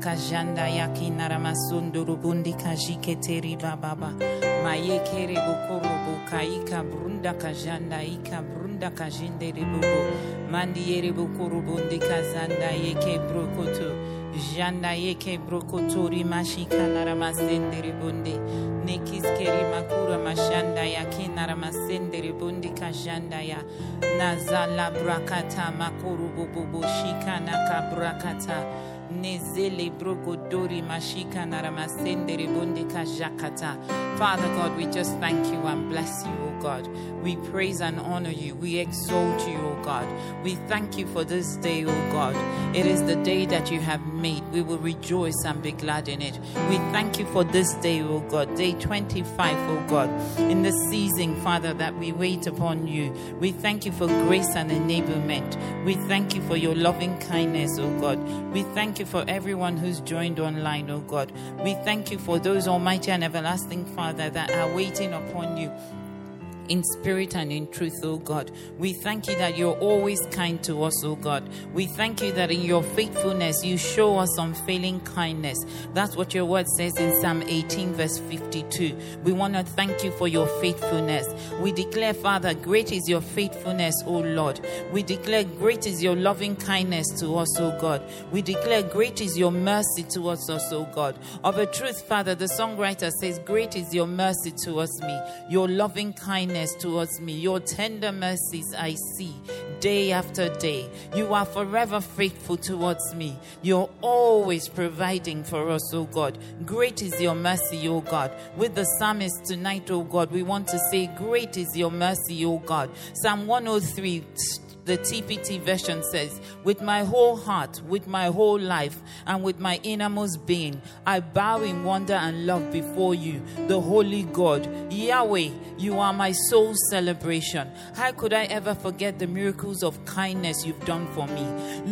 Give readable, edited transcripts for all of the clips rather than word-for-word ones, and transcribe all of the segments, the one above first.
Kajanda yaki naramasundu rubundi kajiketeri bababa mayekere bokorobo kaika brunda kajanda ika brunda kajinde ribubu mandiere bokorobundi kazanda yeke brokoto janda yeke brokotori mashika naramasende ribundi nekiskeri makura mashanda yaki naramasende ribundi kajanda ya nazala brakata makorubu bubu shika nakabrakata Nezele brogodori mashika naramasende rebonde kajakata. Father God, we just thank you and bless you, O God. We praise and honor you. We exalt you, O God. We thank you for this day, O God. It is the day that you have made. We will rejoice and be glad in it. We thank you for this day, O God. Day 25, O God. In the season, Father, that we wait upon you. We thank you for grace and enablement. We thank you for your loving kindness, O God. We thank you for everyone who's joined online, O God. We thank you for those almighty and everlasting, Father, that are waiting upon you in spirit and in truth, O God. We thank you that you're always kind to us, O God. We thank you that in your faithfulness, you show us unfailing kindness. That's what your word says in Psalm 18, verse 52. We want to thank you for your faithfulness. We declare, Father, great is your faithfulness, O Lord. We declare great is your loving kindness to us, O God. We declare great is your mercy towards us, O God. Of a truth, Father, the songwriter says, great is your mercy towards me, your loving kindness towards me, your tender mercies I see day after day. You are forever faithful towards me. You're always providing for us, O God. Great is your mercy, O God. With the psalmist tonight, O God, we want to say, great is your mercy, O God. Psalm 103, the TPT version says, with my whole heart, with my whole life, and with my innermost being, I bow in wonder and love before you, the holy God. Yahweh, you are my soul's celebration. How could I ever forget the miracles of kindness you've done for me?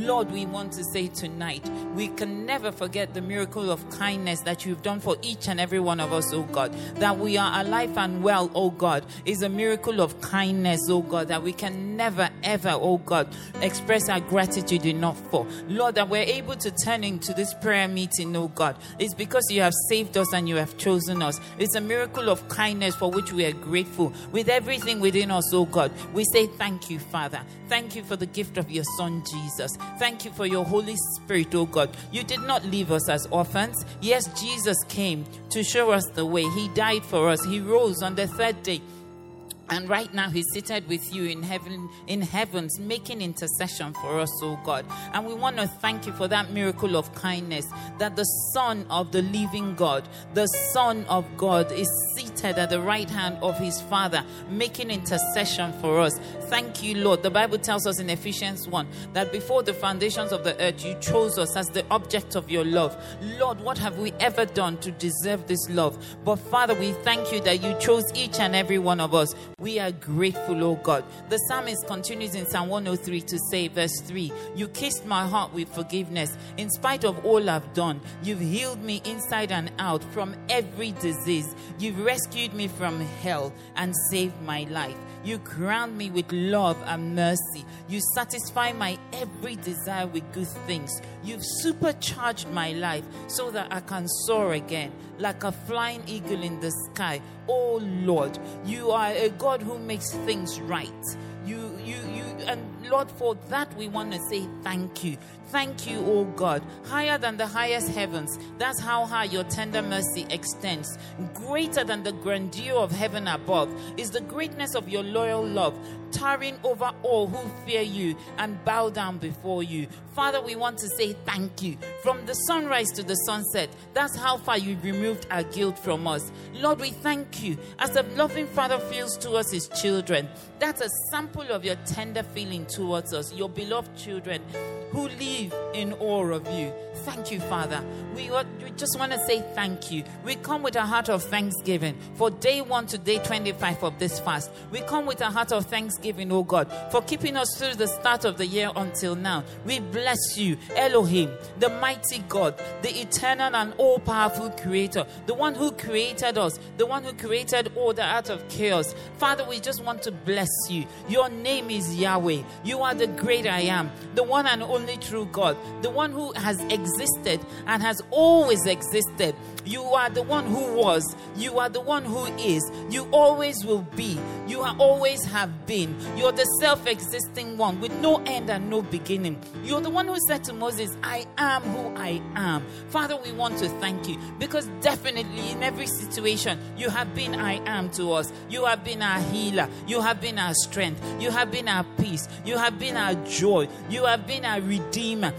Lord, we want to say tonight, we can never forget the miracle of kindness that you've done for each and every one of us, oh God. That we are alive and well, oh God, is a miracle of kindness, oh God, that we can never, ever, oh God, express our gratitude enough for. Lord, that we're able to turn into this prayer meeting, oh God, it's because you have saved us and you have chosen us. It's a miracle of kindness for which we are grateful. With everything within us, oh God, we say thank you, Father. Thank you for the gift of your Son, Jesus. Thank you for your Holy Spirit, oh God. You did not leave us as orphans. Yes, Jesus came to show us the way. He died for us. He rose on the third day. And right now he's seated with you in heaven, in heavens, making intercession for us, oh God. And we want to thank you for that miracle of kindness, that the Son of the living God, the Son of God, is seated at the right hand of his Father, making intercession for us. Thank you, Lord. The Bible tells us in Ephesians 1 that before the foundations of the earth, you chose us as the object of your love. Lord, what have we ever done to deserve this love? But Father, we thank you that you chose each and every one of us. We are grateful, O God. The psalmist continues in Psalm 103 to say, verse 3, you kissed my heart with forgiveness. In spite of all I've done, you've healed me inside and out from every disease. You've rescued me from hell and saved my life. You crown me with love and mercy. You satisfy my every desire with good things. You've supercharged my life so that I can soar again like a flying eagle in the sky. Oh Lord, you are a God who makes things right. You And Lord, for that we want to say thank you. Thank you, oh God. Higher than the highest heavens, that's how high your tender mercy extends. Greater than the grandeur of heaven above is the greatness of your loyal love, towering over all who fear you and bow down before you. Father, we want to say thank you. From the sunrise to the sunset, that's how far you've removed our guilt from us. Lord, we thank you. As a loving Father feels towards his children, that's a sample of your tender feeling towards us, your beloved children who live in awe of you. Thank you, Father. We just want to say thank you. We come with a heart of thanksgiving for day 1 to day 25 of this fast. We come with a heart of thanksgiving, oh God, for keeping us through the start of the year until now. We bless you, Elohim, the mighty God, the eternal and all-powerful creator, the one who created us, the one who created order out of chaos. Father, we just want to bless you. Your name is Yahweh. You are the great I am, the one and only true God, the one who has existed and has always existed. You are the one who was. You are the one who is. You always will be. You always have been. You're the self-existing one with no end and no beginning. You're the one who said to Moses, I am who I am. Father, we want to thank you because definitely in every situation, you have been I am to us. You have been our healer. You have been our strength. You have been our peace. You have been our joy. You have been our redeemer.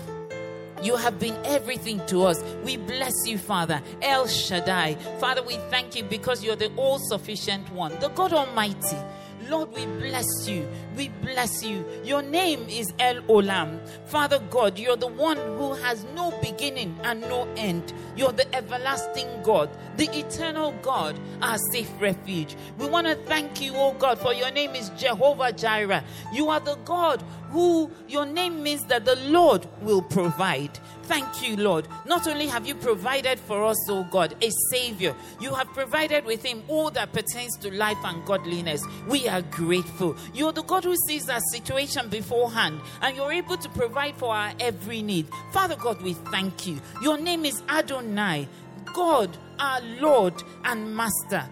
You have been everything to us. We bless you, Father. El Shaddai. Father, we thank you because you're the all-sufficient one, the God Almighty. Lord, we bless you. We bless you. Your name is El Olam. Father God, you're the one who has no beginning and no end. You're the everlasting God, the eternal God, our safe refuge. We want to thank you, oh God, for your name is Jehovah Jireh. You are the God who your name means that the Lord will provide. Thank you, Lord. Not only have you provided for us, oh God, a Savior, you have provided with him all that pertains to life and godliness. We are grateful. You're the God who sees our situation beforehand, and you're able to provide for our every need. Father God, we thank you. Your name is Adonai, God, our Lord and Master,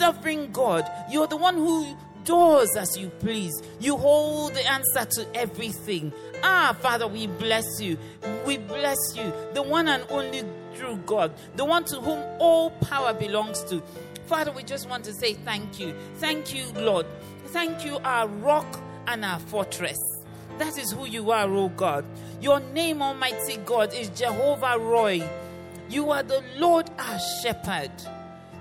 Sovereign God. You're the one who doors as you please. You hold the answer to everything. Ah, Father, we bless you. We bless you, the one and only true God, the one to whom all power belongs to. Father, we just want to say thank you. Thank you, Lord. Thank you, our rock and our fortress. That is who you are, O God. Your name, Almighty God, is Jehovah Roy. You are the Lord our shepherd.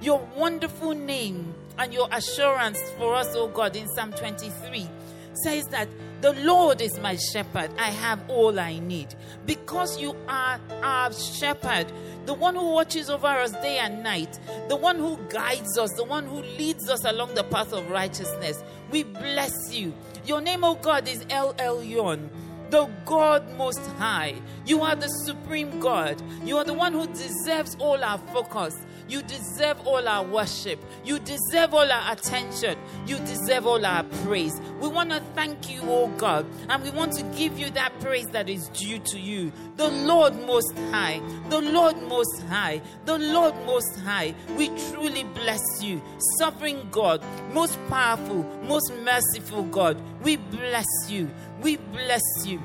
Your wonderful name and your assurance for us, O God, in Psalm 23 says that the Lord is my shepherd. I have all I need. Because you are our shepherd, the one who watches over us day and night, the one who guides us, the one who leads us along the path of righteousness. We bless you. Your name, O God, is El Elyon, the God Most High. You are the supreme God. You are the one who deserves all our focus. You deserve all our worship. You deserve all our attention. You deserve all our praise. We want to thank you, oh God, and we want to give you that praise that is due to you. The Lord Most High, the Lord Most High, the Lord Most High. We truly bless you, Sovereign God, most powerful, most merciful God. We bless you. We bless you.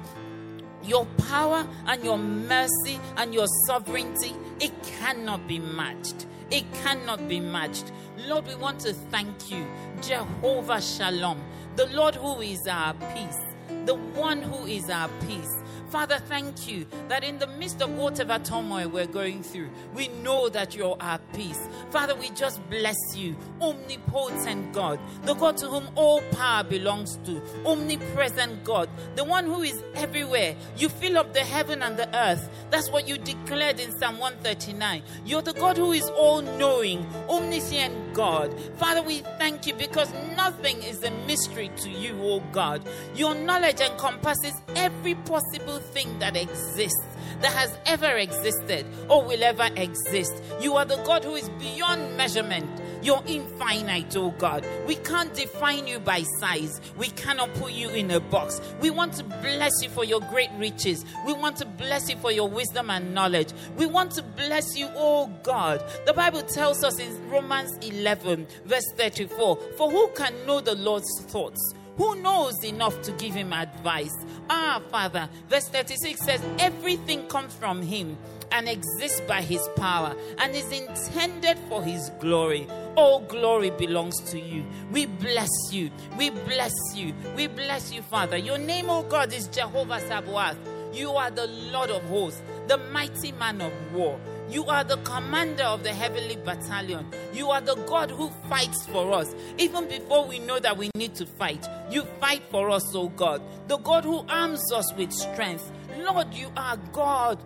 Your power and your mercy and your sovereignty, it cannot be matched. It cannot be matched. Lord, we want to thank you, Jehovah Shalom, the Lord who is our peace, the one who is our peace. Father, thank you that in the midst of whatever turmoil we're going through, we know that you're our peace. Father, we just bless you, omnipotent God, the God to whom all power belongs to, omnipresent God, the one who is everywhere. You fill up the heaven and the earth. That's what you declared in Psalm 139. You're the God who is all-knowing, omniscient God. Father, we thank you because nothing is a mystery to you, oh God. Your knowledge encompasses every possible thing that exists, that has ever existed or will ever exist. You are the God who is beyond measurement. You're infinite, oh God. We can't define you by size. We cannot put you in a box. We want to bless you for your great riches. We want to bless you for your wisdom and knowledge. We want to bless you, oh God. The Bible tells us in Romans 11, verse 34, for who can know the Lord's thoughts? Who knows enough to give him advice? Our Father. Verse 36 says, everything comes from him and exists by his power and is intended for his glory. All glory belongs to you. We bless you. We bless you. We bless you, Father. Your name, O God, is Jehovah Sabaoth. You are the Lord of hosts, the mighty man of war. You are the commander of the heavenly battalion. You are the God who fights for us. Even before we know that we need to fight, you fight for us, O God. The God who arms us with strength. Lord, you are God,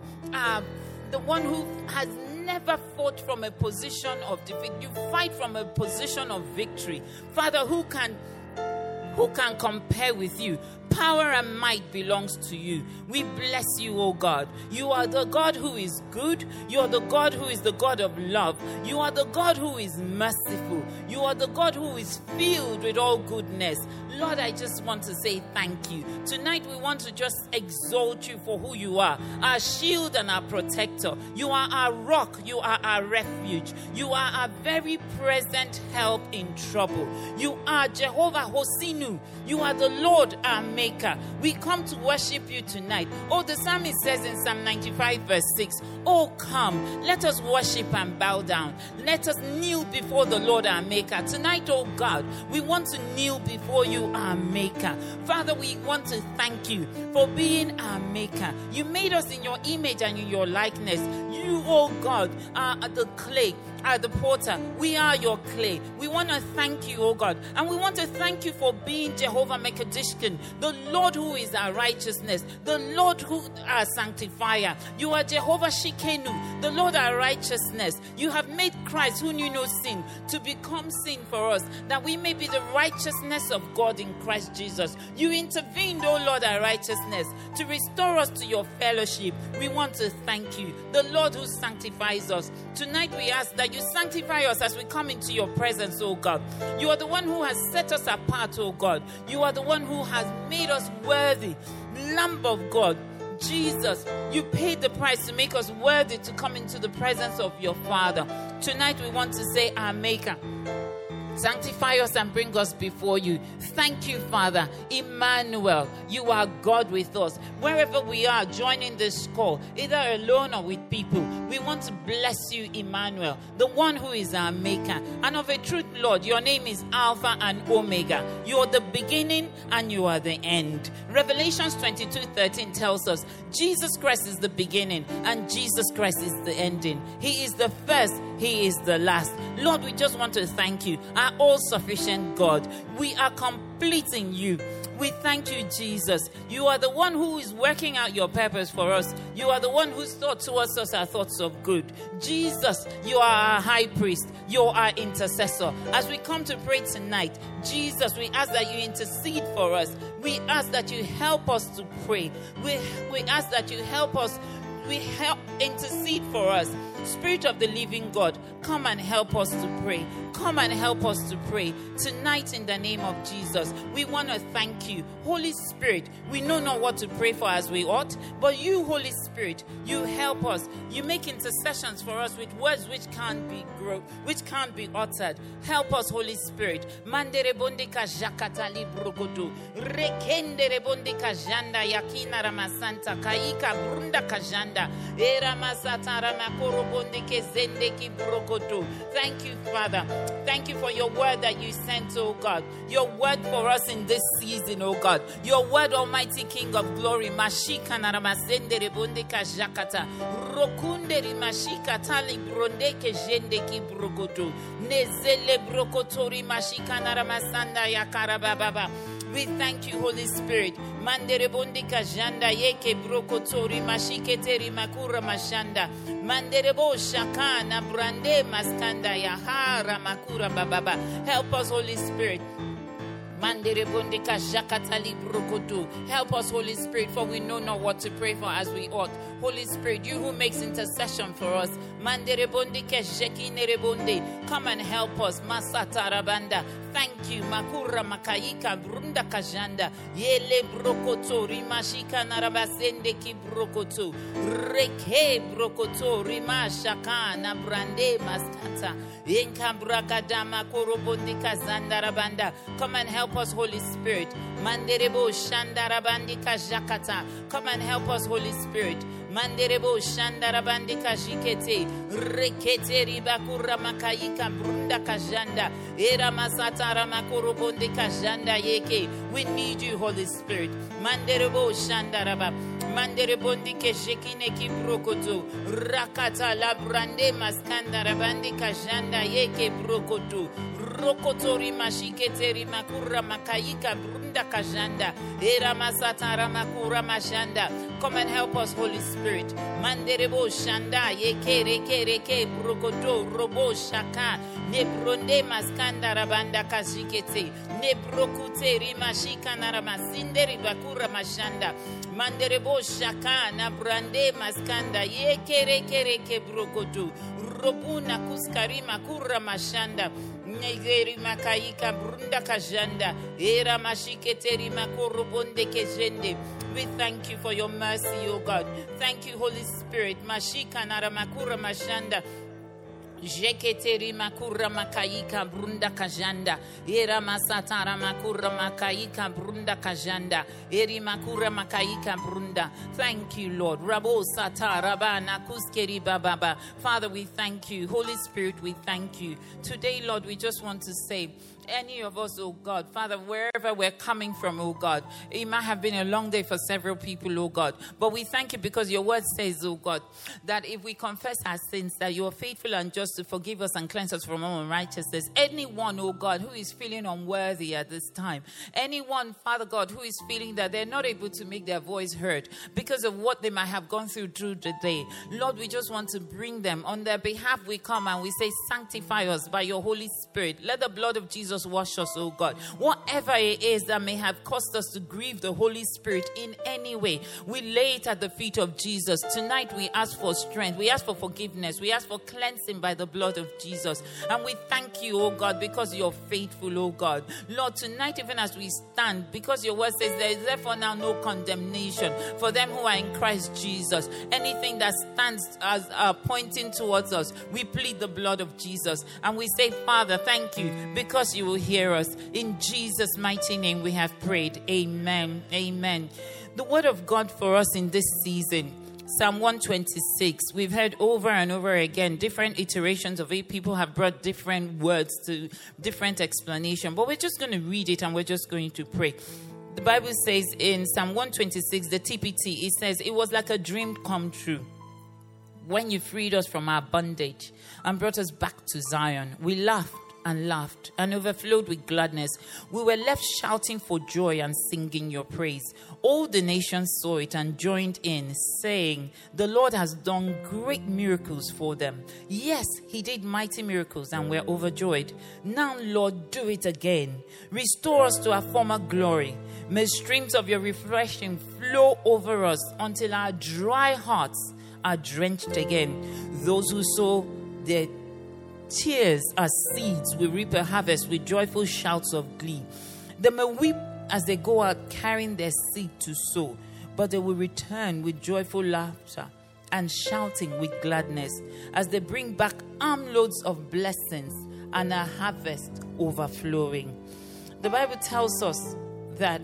the one who has never fought from a position of defeat. You fight from a position of victory. Father, who can compare with you? Power and might belongs to you. We bless you, O God. You are the God who is good. You are the God who is the God of love. You are the God who is merciful. You are the God who is filled with all goodness. Lord, I just want to say thank you. Tonight we want to just exalt you for who you are. Our shield and our protector. You are our rock. You are our refuge. You are our very present help in trouble. You are Jehovah Hosinu. You are the Lord our Maker. We come to worship you tonight. Oh, the psalmist says in Psalm 95 verse 6, oh come, let us worship and bow down. Let us kneel before the Lord our Maker. Tonight, oh God, we want to kneel before you, our Maker. Father, we want to thank you for being our Maker. You made us in your image and in your likeness. You, oh God, are the clay, are the potter. We are your clay. We want to thank you, oh God. And we want to thank you for being Jehovah Mekadoshkin, the Lord who is our righteousness, the Lord who our sanctifier. You are Jehovah Shikenu, the Lord our righteousness. You have made Christ, who knew no sin, to become sin for us, that we may be the righteousness of God in Christ Jesus. You intervened, O Lord our righteousness, to restore us to your fellowship. We want to thank you, the Lord who sanctifies us. Tonight we ask that you sanctify us as we come into your presence, O God. You are the one who has set us apart, O God. You are the one who has made us worthy. Lamb of God, Jesus, you paid the price to make us worthy to come into the presence of your Father. Tonight we want to say, our Maker, sanctify us and bring us before you. Thank you, Father. Emmanuel, you are God with us. Wherever we are joining this call, either alone or with people, we want to bless you, Emmanuel, the one who is our Maker. And of a truth, Lord, your name is Alpha and Omega. You are the beginning and you are the end. Revelation 22:13 tells us Jesus Christ is the beginning and Jesus Christ is the ending. He is the first, he is the last. Lord, we just want to thank you, our all-sufficient God. We are complete in you. We thank you, Jesus. You are the one who is working out your purpose for us. You are the one whose thoughts towards us are thoughts of good. Jesus, you are our high priest. You are our intercessor. As we come to pray tonight, Jesus, we ask that you intercede for us. We ask that you help us to pray. We ask that you help us. We help intercede for us. Spirit of the living God, come and help us to pray. Come and help us to pray tonight in the name of Jesus. We want to thank you, Holy Spirit. We know not what to pray for as we ought, but you, Holy Spirit, you help us. You make intercessions for us with words which can't be uttered. Help us, Holy Spirit. Thank you, Father. Thank you for your word that you sent, oh God. Your word for us in this season, oh God. Your word, Almighty King of Glory. We thank you, Holy Spirit. Help us, Holy Spirit. Help us, Holy Spirit, for we know not what to pray for as we ought. Holy Spirit, you who makes intercession for us, come and help us. thank you. Makura makaika brunda kajanda yele brokoto rimashika narabasende ki brokoto reke brokoto rimashaka na brande maskata yenka brakadama korobondi kazanda rabanda. Come and help us, Holy Spirit. Manderebo shandarabandi kajakata. Come and help us, Holy Spirit. Manderebo shandarabandi kajikete rekete ribakura makaika brunda kajanda era masatara makorobonde kajanda yeke. We need you, Holy Spirit. Manderebo shandaraba manderebondi kejekine ki brokoto rakata la brande maskandarabandi kajanda yeke brokoto rokoto rimashikete rimakura makaika brunda kajanda era masatara makura mashanda. Come and help us, Holy Spirit. Manderebo shanda yeke reke reke brokoto robo shaka ne bronde maskanda rabanda kashikete ne brokute rimashika naramasinde ribakura mashanda manderebo shaka na brande maskanda yeke reke reke brokoto robuna kuskarima kura mashanda negeri makaika brunda kajanda era mashikete rimakorobonde kejende. We thank you for your mercy, O God. Thank you, Holy Spirit. Mashika naramakura mashanda jeketeri makura makaika brunda kajanda era masatara makura makaika brunda kajanda eri makura makaika brunda. Thank you, Lord. Rabo satara bana kuskeri bababa. Father, we thank you. Holy Spirit, we thank you. Today, Lord, we just want to say, any of us, oh God, Father, wherever we're coming from, oh God, it might have been a long day for several people, oh God, but we thank you because your word says, oh God, that if we confess our sins, that you are faithful and just to forgive us and cleanse us from all unrighteousness. Anyone, oh God, who is feeling unworthy at this time, anyone, Father God, who is feeling that they're not able to make their voice heard because of what they might have gone through the day, Lord, we just want to bring them. On their behalf, we come and we say, sanctify us by your Holy Spirit. Let the blood of Jesus wash us, oh God. Whatever it is that may have caused us to grieve the Holy Spirit in any way, we lay it at the feet of Jesus. Tonight we ask for strength. We ask for forgiveness. We ask for cleansing by the blood of Jesus. And we thank you, oh God, because you're faithful, oh God. Lord, tonight even as we stand, because your word says there is therefore now no condemnation for them who are in Christ Jesus. Anything that stands as pointing towards us, we plead the blood of Jesus. And we say, Father, thank you because you will hear us. In Jesus' mighty name we have prayed. Amen. Amen. The word of God for us in this season, Psalm 126, we've heard over and over again, different iterations of it. People have brought different words to different explanation, but we're just going to read it and we're just going to pray. The Bible says in Psalm 126, the TPT, it says, it was like a dream come true when you freed us from our bondage and brought us back to Zion. We laughed and laughed and overflowed with gladness. We were left shouting for joy and singing your praise. All the nations saw it and joined in, saying, the Lord has done great miracles for them. Yes, he did mighty miracles and we're overjoyed. Now, Lord, do it again. Restore us to our former glory. May streams of your refreshing flow over us until our dry hearts are drenched again. Those who saw their tears as seeds, we reap a harvest with joyful shouts of glee. They may weep as they go out carrying their seed to sow, but they will return with joyful laughter and shouting with gladness as they bring back armloads of blessings and a harvest overflowing. The Bible tells us that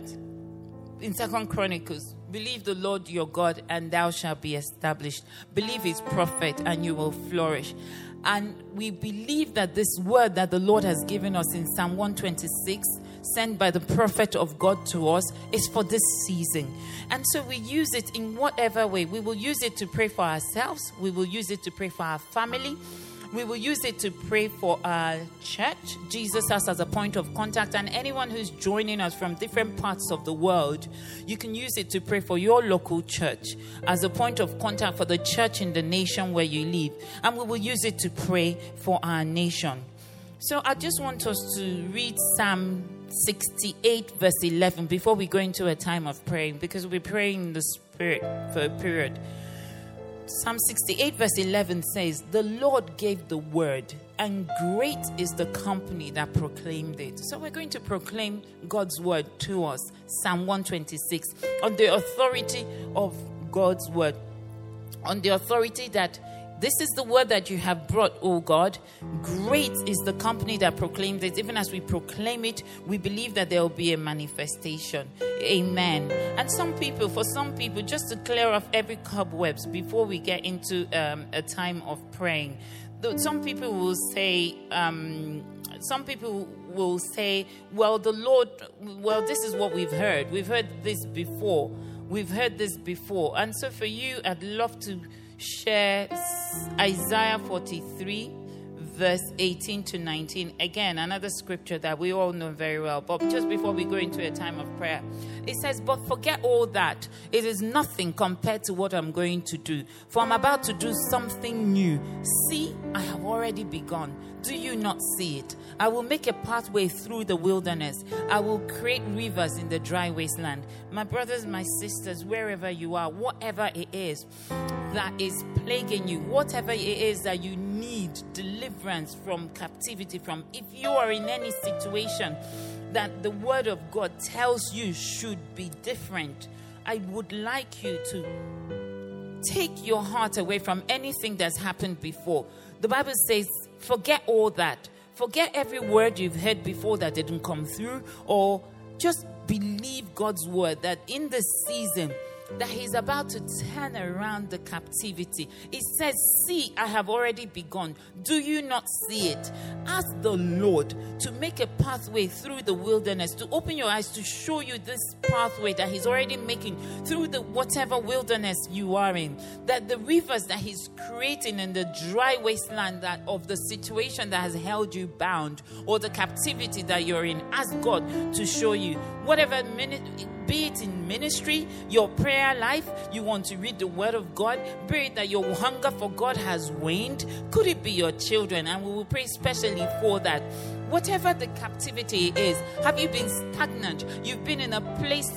in 2 Chronicles, believe the Lord your God and thou shalt be established. Believe his prophet and you will flourish. And we believe that this word that the Lord has given us in Psalm 126, sent by the prophet of God to us, is for this season. And so we use it in whatever way. We will use it to pray for ourselves. We will use it to pray for our family. We will use it to pray for our church, Jesus House as a point of contact, and anyone who's joining us from different parts of the world. You can use it to pray for your local church as a point of contact for the church in the nation where you live. And we will use it to pray for our nation. So I just want us to read Psalm 68 verse 11 before we go into a time of praying, because we'll be praying in the Spirit for a period. Psalm 68 verse 11 says, the Lord gave the word, and great is the company that proclaimed it. So we're going to proclaim God's word to us. Psalm 126, on the authority of God's word, on the authority that this is the word that you have brought, O God. Great is the company that proclaims it. Even as we proclaim it, we believe that there will be a manifestation. Amen. And for some people, just to clear off every cobwebs before we get into a time of praying, some people will say, well, this is what we've heard. We've heard this before. And so for you, I'd love to share Isaiah 43 verse 18 to 19. Again, another scripture that we all know very well. But just before we go into a time of prayer, it says, but forget all that. It is nothing compared to what I'm going to do. For I'm about to do something new. See, I have already begun. Do you not see it? I will make a pathway through the wilderness. I will create rivers in the dry wasteland. My brothers, my sisters, wherever you are, whatever it is that is plaguing you, whatever it is that you need deliverance from captivity from, if you are in any situation that the word of God tells you should be different, I would like you to take your heart away from anything that's happened before. The Bible says, forget all that. Forget every word you've heard before that didn't come through, or just believe God's word that in this season that he's about to turn around the captivity. It says, see, I have already begun. Do you not see it? Ask the Lord to make a pathway through the wilderness, to open your eyes, to show you this pathway that he's already making through the whatever wilderness you are in, that the rivers that he's creating in the dry wasteland that of the situation that has held you bound, or the captivity that you're in. Ask God to show you. Whatever minute, be it in ministry, your prayer life, you want to read the word of God, be it that your hunger for God has waned, could it be your children? And we will pray specially for that. Whatever the captivity is, have you been stagnant? You've been in a place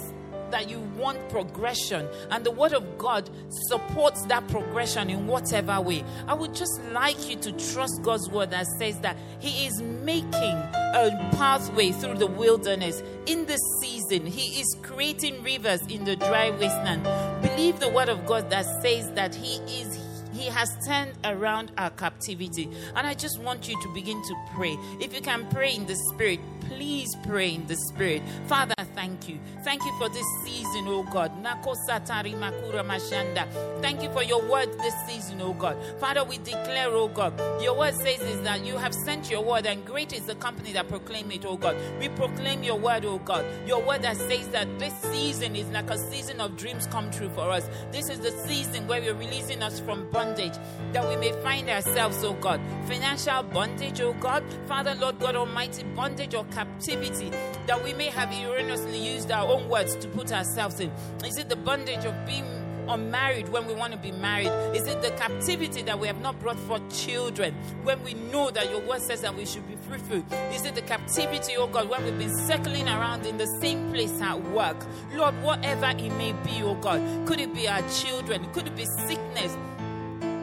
that you want progression, and the word of God supports that progression in whatever way. I would just like you to trust God's word that says that he is making a pathway through the wilderness in this season. He is creating rivers in the dry wasteland. Believe the word of God that says that He has turned around our captivity. And I just want you to begin to pray. If you can pray in the Spirit, please pray in the Spirit. Father, thank you. Thank you for this season, oh God. Thank you for your word this season, oh God. Father, we declare, oh God, your word says is that you have sent your word, and great is the company that proclaim it, oh God. We proclaim your word, oh God. Your word that says that this season is like a season of dreams come true for us. This is the season where you're releasing us from bondage, that we may find ourselves, oh God, financial bondage, oh God, Father, Lord God Almighty, bondage or captivity, that we may have erroneously used our own words to put ourselves in. Is it the bondage of being unmarried when we want to be married? Is it the captivity that we have not brought forth children when we know that your word says that we should be fruitful? Is it the captivity, oh God, when we've been circling around in the same place at work? Lord, whatever it may be, oh God, could it be our children? Could it be sickness?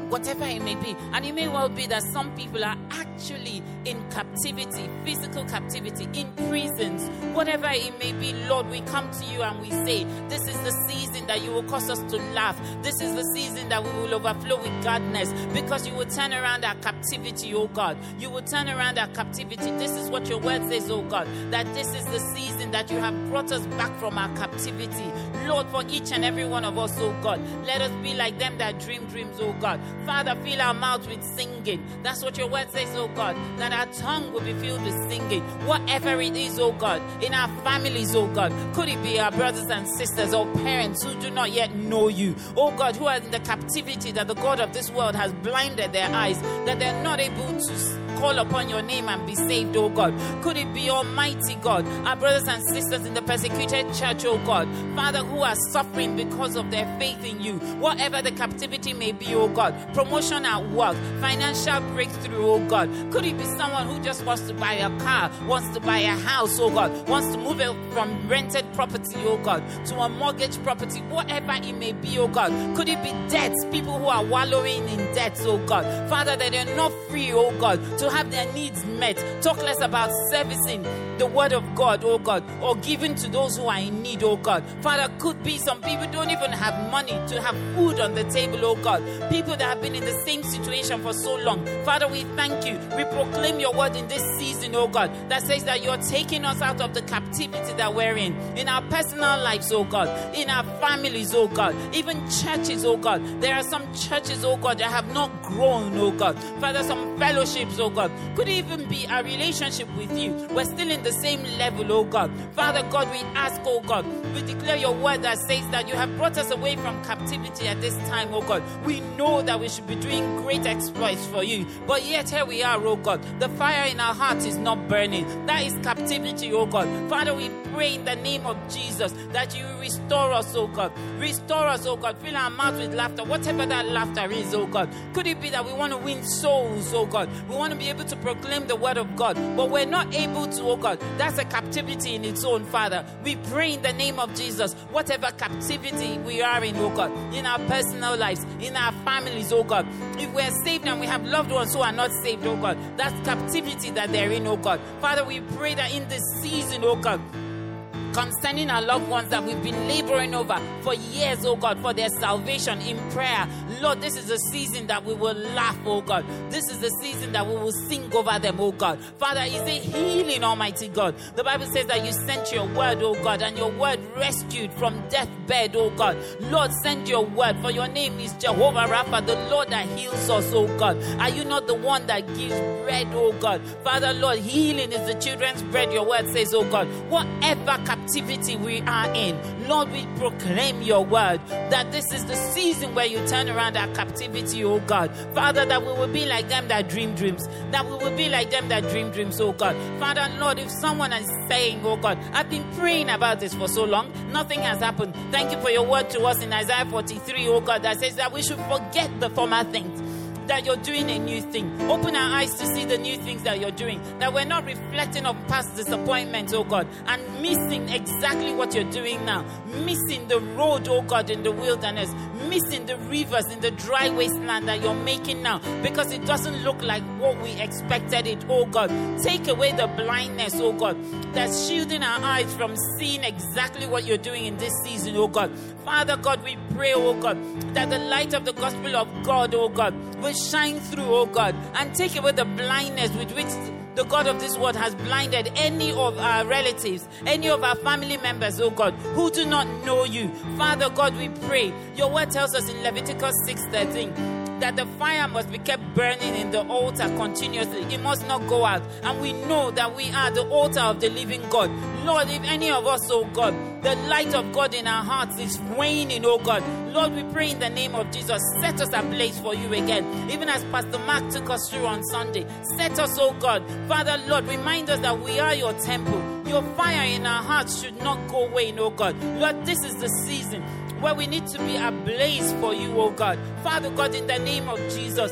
Whatever it may be. And it may well be that some people are actually in captivity, physical captivity, in prisons. Whatever it may be, Lord, we come to you and we say, this is the season that you will cause us to laugh. This is the season that we will overflow with gladness, because you will turn around our captivity, oh God. You will turn around our captivity. This is what your word says, oh God, that this is the season that you have brought us back from our captivity. Lord, for each and every one of us, oh God, let us be like them that dream dreams, oh God. Father, fill our mouth with singing. That's what your word says, oh God, that our tongue will be filled with singing. Whatever it is, oh God, in our families, oh God, could it be our brothers and sisters or parents who do not yet know you, oh God, who are in the captivity that the God of this world has blinded their eyes, that they're not able to call upon your name and be saved, oh God. Could it be, Almighty God, our brothers and sisters in the persecuted church, oh God, Father, who are suffering because of their faith in you? Whatever the captivity may be, oh God, promotion at work, financial breakthrough, oh God. Could it be someone who just wants to buy a car, wants to buy a house, oh God, wants to move from rented property, oh God, to a mortgage property, whatever it may be, oh God. Could it be debts, people who are wallowing in debts, oh God. Father, that they're not free, oh God, to have their needs met. Talk less about servicing the word of God, oh God, or giving to those who are in need, oh God. Father, could be some people don't even have money to have food on the table, oh God. People that have been in the same situation for so long. Father, we thank you. We proclaim your word in this season, oh God, that says that you're taking us out of the captivity that we're in our personal lives, oh God, in our families, oh God, even churches, oh God. There are some churches, oh God, that have not grown, oh God. Father, some fellowships, oh God. Could even be our relationship with you. We're still in the same level, oh God. Father God, we ask, oh God, we declare your word that says that you have brought us away from captivity at this time, oh God. We know that we should be doing great exploits for you, but yet here we are, oh God. The fire in our hearts is not burning. That is captivity, oh God. Father, we pray in the name of Jesus that you restore us, oh God. Restore us, oh God. Fill our mouth with laughter, whatever that laughter is, oh God. Could it be that we want to win souls, oh God? We want to be able to proclaim the word of God, but we're not able to, oh God. That's a captivity in its own, Father. We pray in the name of Jesus, whatever captivity we are in, oh God, in our personal lives, in our families, oh God. If we're saved and we have loved ones who are not saved, oh God, that's captivity that they're in, oh God. Father, we pray that in this season, oh God, concerning our loved ones that we've been laboring over for years, oh God, for their salvation in prayer. Lord, this is a season that we will laugh, oh God. This is the season that we will sing over them, oh God. Father, is it healing, Almighty God? The Bible says that you sent your word, oh God, and your word rescued from deathbed, oh God. Lord, send your word, for your name is Jehovah Rapha, the Lord that heals us, oh God. Are you not the one that gives bread, oh God? Father, Lord, healing is the children's bread, your word says, oh God. Whatever captivity we are in, Lord, we proclaim your word that this is the season where you turn around our captivity, oh God. Father, that we will be like them that dream dreams, that we will be like them that dream dreams, oh God. Father, Lord, if someone is saying, oh God, I've been praying about this for so long, nothing has happened. Thank you for your word to us in Isaiah 43, oh God, that says that we should forget the former things, that you're doing a new thing. Open our eyes to see the new things that you're doing, that we're not reflecting on past disappointments, oh God, and missing exactly what you're doing now, missing the road, oh God, in the wilderness, missing the rivers in the dry wasteland that you're making now, because it doesn't look like what we expected it, oh God. Take away the blindness, oh God, that's shielding our eyes from seeing exactly what you're doing in this season, oh God. Father God, we pray, oh God, that the light of the gospel of God, oh God, will shine through, oh God, and take away the blindness with which the God of this world has blinded any of our relatives, any of our family members, oh God, who do not know you. Father God, we pray. Your word tells us in Leviticus 6:13. That the fire must be kept burning in the altar continuously. It must not go out. And we know that we are the altar of the living God. Lord, if any of us, oh God, the light of God in our hearts is waning, oh God, Lord, we pray in the name of Jesus, set us ablaze for you again. Even as Pastor Mark took us through on Sunday, set us, oh God. Father, Lord, remind us that we are your temple. Your fire in our hearts should not go away, oh God. Lord, this is the season where we need to be ablaze for you, oh God. Father God, in the name of Jesus,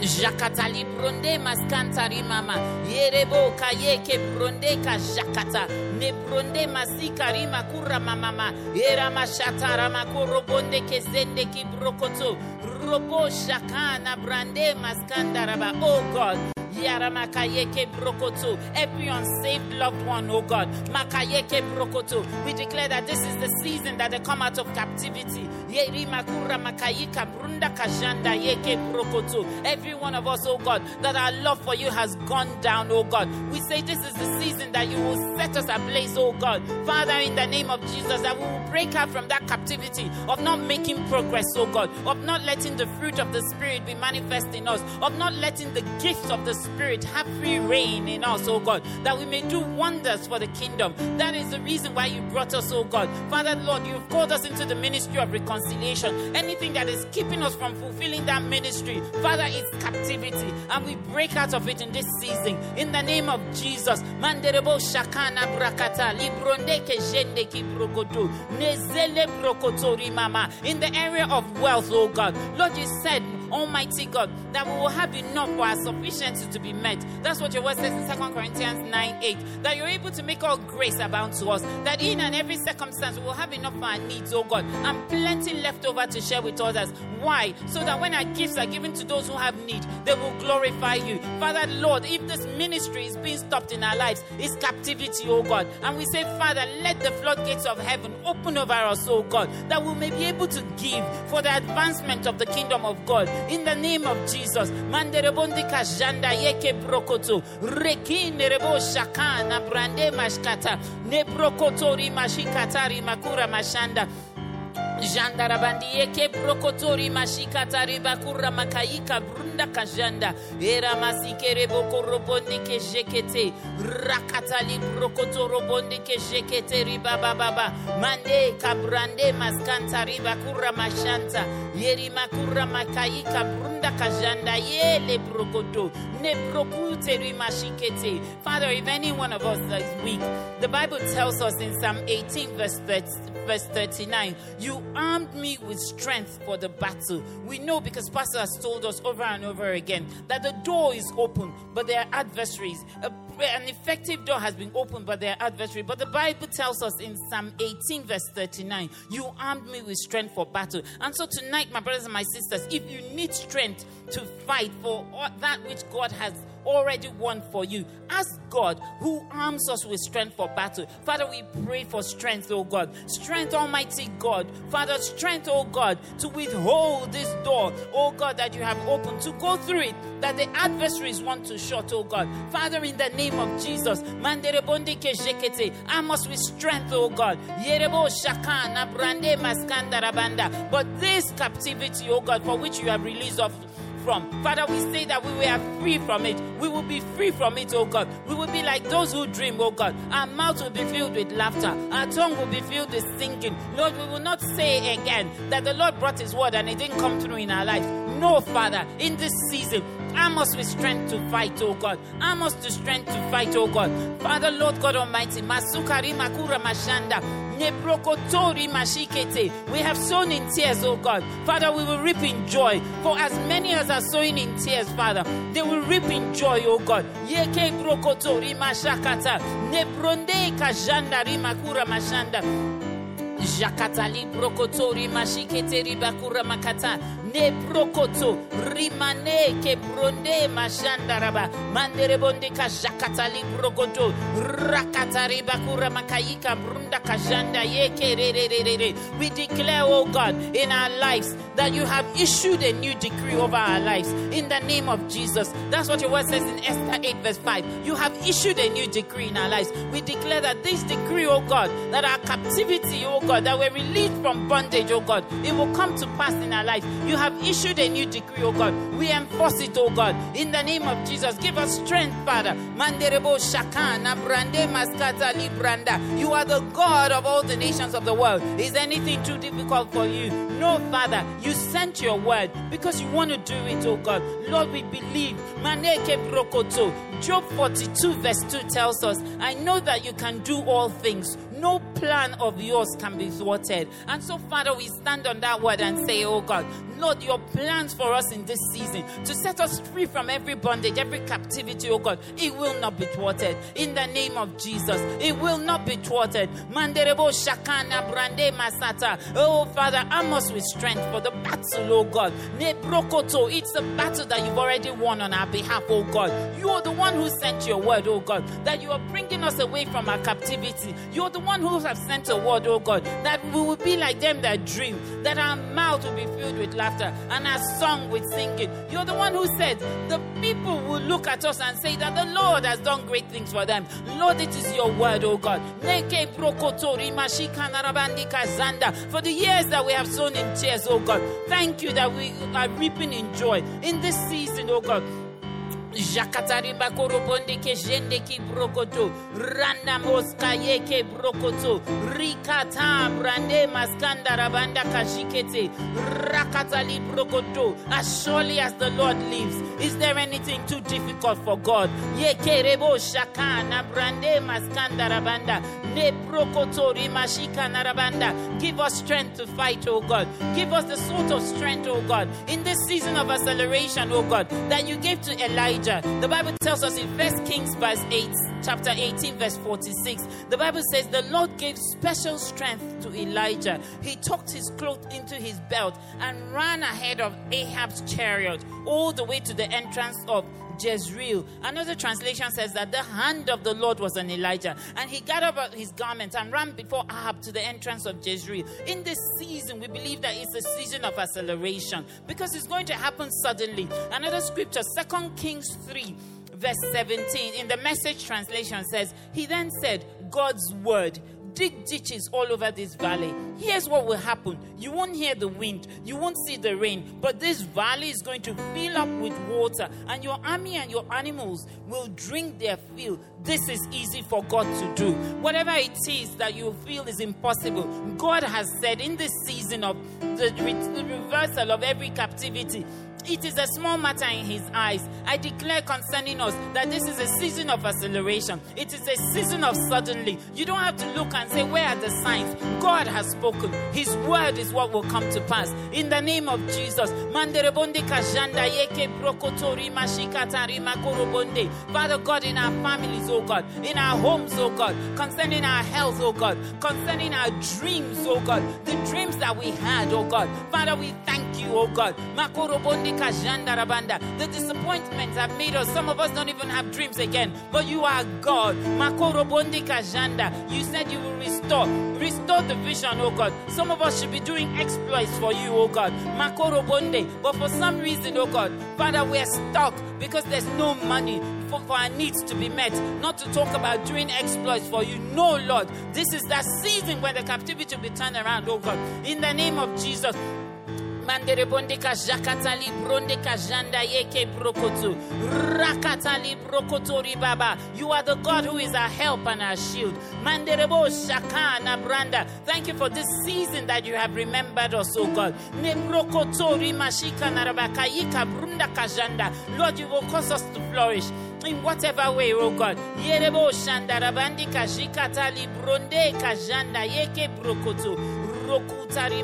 Jakatali bronde maskantari mama yerebo kayeke bronde ka jakata ne bronde masikari makura mama era mashatara makoro bonde kesende ki brokoto robo shakana brande maskandaraba. Oh God, Yaramakayeke brokoto, every unsaved loved one, oh God, Makayeke brokoto. We declare that this is the season that they come out of captivity. Yeri makura makayika brunda kashanda yeke brokoto. Every one of us, oh God, that our love for you has gone down, oh God. We say this is the season that you will set us ablaze, oh God. Father, in the name of Jesus, that we will break out from that captivity of not making progress, oh God, of not letting the fruit of the Spirit be manifest in us, of not letting the gifts of the Spirit Spirit have free reign in us, oh God, that we may do wonders for the kingdom. That is the reason why you brought us, oh God. Father, Lord, you've called us into the ministry of reconciliation. Anything that is keeping us from fulfilling that ministry, Father, it's captivity. And we break out of it in this season. In the name of Jesus. Manderebo shakana brakata librondeke jendeki brokoto nezele brokotori mama. In the area of wealth, oh God. Lord, you said, Almighty God, that we will have enough for our sufficiency to be met. That's what your word says in 2 Corinthians 9:8. That you're able to make all grace abound to us. That in and every circumstance we will have enough for our needs, oh God, and plenty left over to share with others. Why? So that when our gifts are given to those who have need, they will glorify you. Father, Lord, if this ministry is being stopped in our lives, it's captivity, oh God. And we say, Father, let the floodgates of heaven open over us, oh God, that we may be able to give for the advancement of the kingdom of God. In the name of Jesus. Manderebondika janda yeke brokoto. Rekine rebo shakana brande mashkata. Ne brokotori mashikatari makura mashanda. Janda rabandi yeke brokotori mashikatari bakura makayika brunda kajanda. Era masikerebo korobondike jekete. Rakatali brokotorobondike jekete ribaba baba. Mande kabrande maskantari bakura mashanta. Yeri makura makayika brunda kajanda yele brokoto. Ne brokuteri mashikete. Father, if any one of us is weak, the Bible tells us in Psalm 18 verse 39, you armed me with strength for the battle. We know because Pastor has told us over and over again that the door is open, but there are adversaries. An effective door has been opened, but there are adversaries. But the Bible tells us in Psalm 18 verse 39, you armed me with strength for battle. And so tonight, my brothers and my sisters, if you need strength to fight for that which God has already won for you, ask God who arms us with strength for battle. Father, we pray for strength, oh God. Strength, Almighty God. Father, strength, oh God, to withhold this door, oh God, that you have opened, to go through it, that the adversaries want to shut, oh God. Father, in the name of Jesus, arm us with strength, oh God. But this captivity, oh God, for which you have released us from. Father, we say that we are free from it. We will be free from it, oh God. We will be like those who dream, oh God. Our mouth will be filled with laughter. Our tongue will be filled with singing. Lord, we will not say again that the Lord brought his word and it didn't come through in our life. No, Father, in this season, arm us with strength to fight, oh God. Arm us to strength to fight, oh God. Father, Lord God Almighty, Masukari Makura Mashanda. We have sown in tears, oh God. Father, we will reap in joy. For as many as are sowing in tears, Father, they will reap in joy, oh God. Jakatali brokoto rimashikete ribakura makata ne brokoto rimane ke bronde mashanda raba manderebonde ka jakatali brokoto rakata ribakura makayika brunda kajanda yeke re. We declare, oh God, in our lives that you have issued a new decree over our lives in the name of Jesus. That's what your word says in Esther 8 verse 5. You have issued a new decree in our lives. We declare that this decree, oh God, that our captivity, oh God, that we're released from bondage, oh God, it will come to pass in our life. You have issued a new decree, oh God. We enforce it, oh God, in the name of Jesus. Give us strength, Father. Manderebo shakana brande maskata libranda. You are the God of all the nations of the world. Is anything too difficult for you? No, Father. You sent your word because you want to do it, oh God. Lord, we believe. Maneke brokoto. Job 42 verse 2 tells us, I know that you can do all things. No plan of yours can be thwarted. And so, Father, we stand on that word and say, oh God, Lord, your plans for us in this season to set us free from every bondage, every captivity, oh God, it will not be thwarted. In the name of Jesus, it will not be thwarted. Manderebo shakana brande masata. Oh, Father, arm us with strength for the battle, oh God. Ne brokoto, it's the battle that you've already won on our behalf, oh God. You are the one who sent your word, oh God, that you are bringing us away from our captivity. You are the one who have sent a word, oh God, that we will be like them that dream, that our mouth will be filled with laughter and our song with singing. You're the one who said the people will look at us and say that the Lord has done great things for them. Lord, it is your word, oh God. For the years that we have sown in tears, oh God, thank you that we are reaping in joy in this season, oh God. Jakatariba koroponde ke jende ki brokoto randa moska yeke brokoto rikata brande maskanda rabanda kashikete rakatali brokoto. As surely as the Lord lives, is there anything too difficult for God? Yeke rebo shakana brande maskanda rabanda ne brokoto rimashika narabanda. Give us strength to fight, oh God. Give us the sort of strength, oh God, in this season of acceleration, oh God, that you gave to Elijah. The Bible tells us in 1 Kings verse 8, chapter 18 verse 46, the Bible says the Lord gave special strength to Elijah. He tucked his cloth into his belt and ran ahead of Ahab's chariot all the way to the entrance of Jezreel. Another translation says that the hand of the Lord was on Elijah, and he gathered up his garments and ran before Ahab to the entrance of Jezreel. In this season, we believe that it's a season of acceleration because it's going to happen suddenly. Another scripture, 2 Kings 3, verse 17, in the Message translation says, he then said, God's word, dig ditches all over this valley. Here's what will happen. You won't hear the wind, you won't see the rain, but this valley is going to fill up with water, and your army and your animals will drink their fill. This is easy for God to do. Whatever it is that you feel is impossible, God has said in this season of the reversal of every captivity, it is a small matter in his eyes. I declare concerning us that this is a season of acceleration. It is a season of suddenly. You don't have to look and say, where are the signs? God has spoken. His word is what will come to pass. In the name of Jesus. Father God, in our families, oh God, in our homes, oh God, concerning our health, oh God, concerning our dreams, oh God, the dreams that we had, oh God. Father, we thank you, oh God. The disappointments have made us. Some of us don't even have dreams again. But you are God. You said you will restore. Restore the vision, oh God. Some of us should be doing exploits for you, oh God. But for some reason, oh God, Father, we are stuck because there's no money for our needs to be met. Not to talk about doing exploits for you. No, Lord. This is that season where the captivity will be turned around, oh God. In the name of Jesus. Manderebondeka jakatali brondeka janda yeke brokoto rakatali brokotori baba. You are the God who is our help and our shield. Manderebo shakana branda. Thank you for this season that you have remembered us, oh God. Ne brokotori mashika narabakayika brunda kajanda. Lord, you will cause us to flourish in whatever way, oh God. Yerebo shandarabandi kajikatali bronde kajanda yeke brokoto. Whatever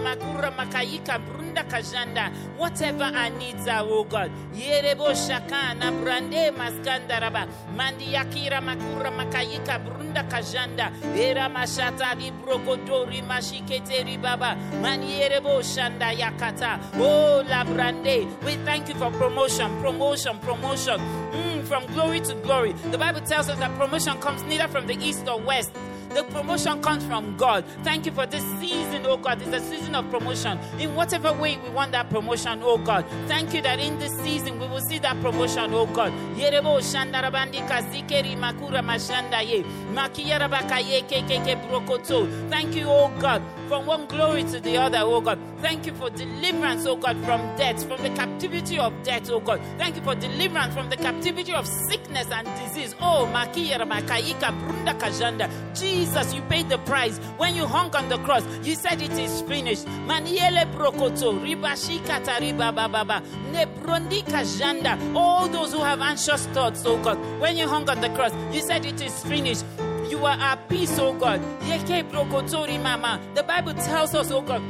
our needs are, oh God. Yerebo shakana brande maskandaraba. Mandiyakira makura makayika brunda kajanda. Era mashata librokotori mashiketeri baba. Manierebo shanda yakata. Oh la brande. We thank you for promotion, promotion, promotion. From glory to glory. The Bible tells us that promotion comes neither from the east or west. The promotion comes from God. Thank you for this season, oh God. It's a season of promotion. In whatever way we want that promotion, oh God. Thank you that in this season we will see that promotion, oh God. Yerebo shandarabandi kazikeri makura mashandaye. Makiyarabakaye kekeke brokoto. Thank you, oh God, from one glory to the other, oh God. Thank you for deliverance, oh God, from death, from the captivity of death, oh God. Thank you for deliverance from the captivity of sickness and disease. Oh, makiyarabakayika brunda kajanda. Jesus, you paid the price. When you hung on the cross, you said it is finished. Maniele brokoto, ribashika tariba baba, nebrondika janda. All those who have anxious thoughts, oh God, when you hung on the cross, you said it is finished. You are our peace, oh God. Yeke brokotori mama. The Bible tells us, oh God,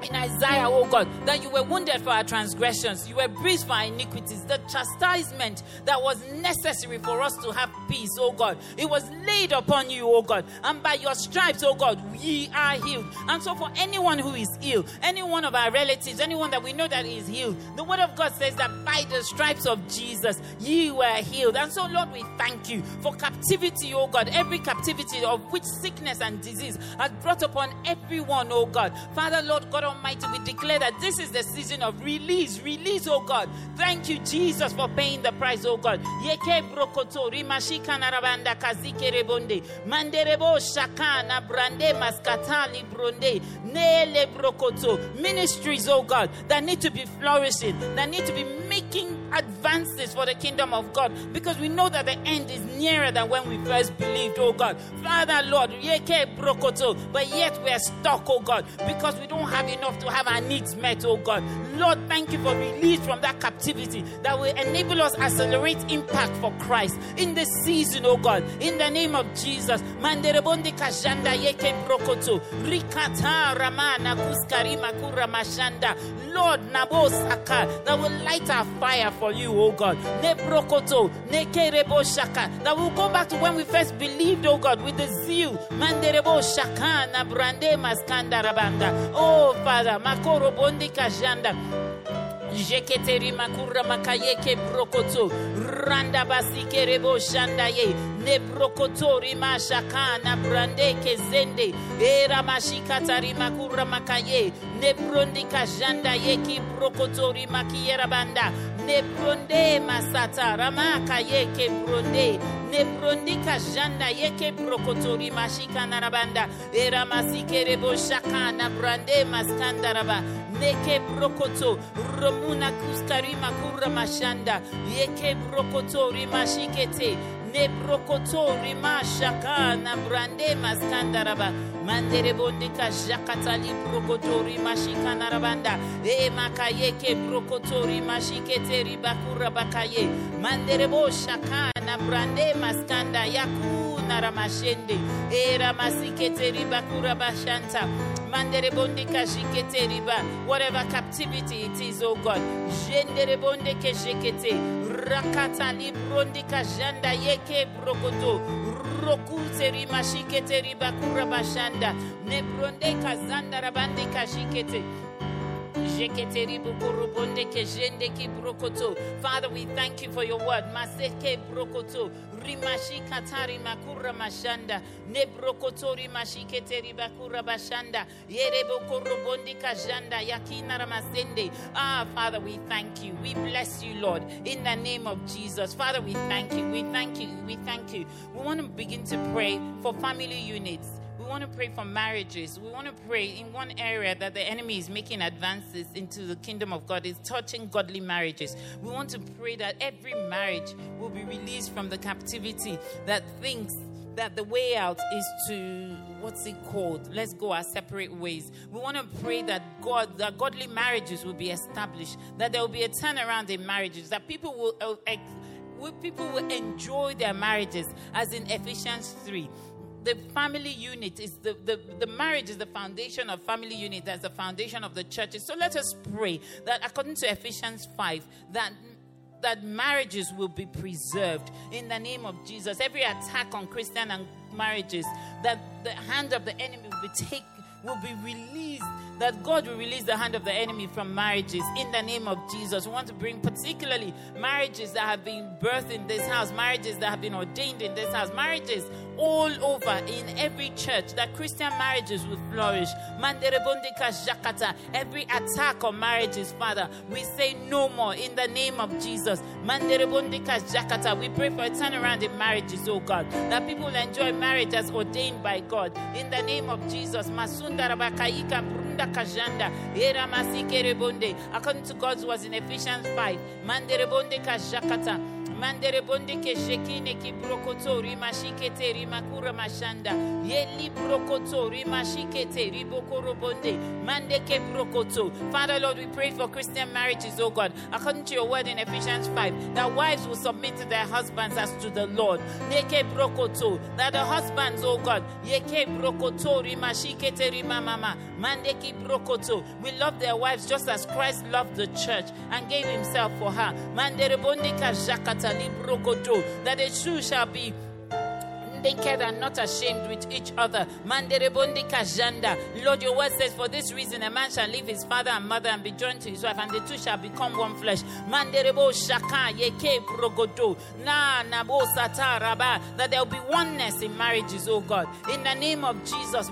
in Isaiah, oh God, that you were wounded for our transgressions, you were bruised for our iniquities. The chastisement that was necessary for us to have peace, oh God, it was laid upon you, oh God, and by your stripes, oh God, we are healed. And so for anyone who is ill, any one of our relatives, anyone that we know that is healed, the word of God says that by the stripes of Jesus, ye were healed. And so, Lord, we thank you for captivity, oh God, every captivity of which sickness and disease has brought upon everyone, oh God. Father, Lord God Almighty, we declare that this is the season of release, release, oh God. Thank you, Jesus, for paying the price, oh God. Yeke brokoto rimashika narabanda kazike rebonde manderebo shakana brande maskatali bronde nele brokoto ministries, oh God, that need to be flourishing, that need to be making advances for the kingdom of God, because we know that the end is nearer than when we first believed, oh God. Father, Lord, but yet we are stuck, oh God, because we don't have enough to have our needs met, oh God. Lord, thank you for release from that captivity that will enable us to accelerate impact for Christ in this season, oh God, in the name of Jesus. Lord, that will light our fire for you, oh God. That will go back to when we first believed, oh God, with the zeal. Oh Father, Makoro Bondi Kajanda. Jeketeri makura makayeke brokoto randa basike rebo shandaye ne brokoto rima shakana brande kezende era mashikata rima kura makaye ne brondi kashandaye ki brokoto rima kiera banda ne bronde masata rama kayeke bronde ne brondi kashandaye ke brokoto rima shikana rabanda era masike rebo shakana brande maskanda raba neke brokoto romuna kuskarima kura mashanda yeke brokoto rimashikete ne brokoto rimashaka na brande maskandaraba mandere bondika jakatali brokoto rimashika narabanda e makayeke brokoto rimashikete ribakura bakaye mandere bo shaka na brande maskanda yaku naramashende e ramasikete ribakura bashanta. Whatever captivity it is, oh God. Father, we thank you for your word. Maseke brokoto rimashi katari makura mashanda ne brokoto rimashi keteri bakura bashanda yere bokoro bondi kajanda yakina ramasende. Ah, Father, we thank you. We bless you, Lord, in the name of Jesus. Father, we thank you. We thank you. We thank you. We want to begin to pray for family units. We want to pray for marriages. We want to pray in one area that the enemy is making advances into the kingdom of God is touching godly marriages. We want to pray that every marriage will be released from the captivity that thinks that the way out is to, let's go our separate ways. We want to pray that that godly marriages will be established, that there will be a turnaround in marriages, that people will enjoy their marriages, as in Ephesians 3. The family unit is the marriage is the foundation of family unit. That's the foundation of the churches. So let us pray that according to Ephesians 5, that marriages will be preserved in the name of Jesus. Every attack on Christian and marriages, that the hand of the enemy will be taken, will be released, that God will release the hand of the enemy from marriages in the name of Jesus. We want to bring particularly marriages that have been birthed in this house, marriages that have been ordained in this house, marriages all over in every church, that Christian marriages will flourish. Every attack on marriages, Father, we say no more in the name of Jesus. We pray for a turnaround in marriages, oh God, that people enjoy marriage as ordained by God in the name of Jesus. According to God's words in Ephesians 5, Father, Lord, we pray for Christian marriages, oh God, according to your word in Ephesians 5, that wives will submit to their husbands as to the Lord. That the husbands, oh God, we love their wives just as Christ loved the church and gave himself for her. That the two shall be naked and not ashamed with each other. Lord, your word says, for this reason a man shall leave his father and mother and be joined to his wife, and the two shall become one flesh. That there will be oneness in marriages, oh God, in the name of Jesus.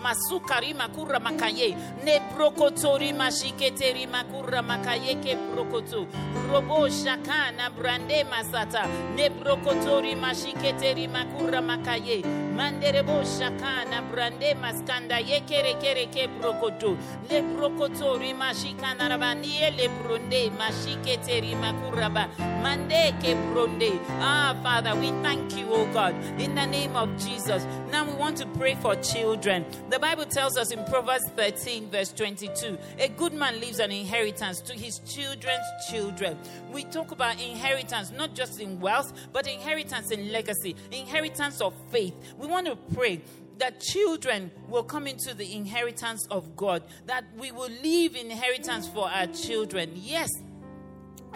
Robo shakana brande masata ne brokotori mashiketeri makura makaye Brande Manderebo Shakana Brande Maskanda Yekere Kereke Brokoto Le Brokoto Rimashika Narabanie Le Brunde Mashikete Rimakuraba Mande Ke Brunde. Ah, Father, we thank you, oh God, in the name of Jesus. Now we want to pray for children. The Bible tells us in Proverbs 13 verse 22, a good man leaves an inheritance to his children's children. We talk about inheritance not just in wealth, but inheritance in legacy, inheritance of faith. We want to pray that children will come into the inheritance of God, that we will leave inheritance for our children. Yes,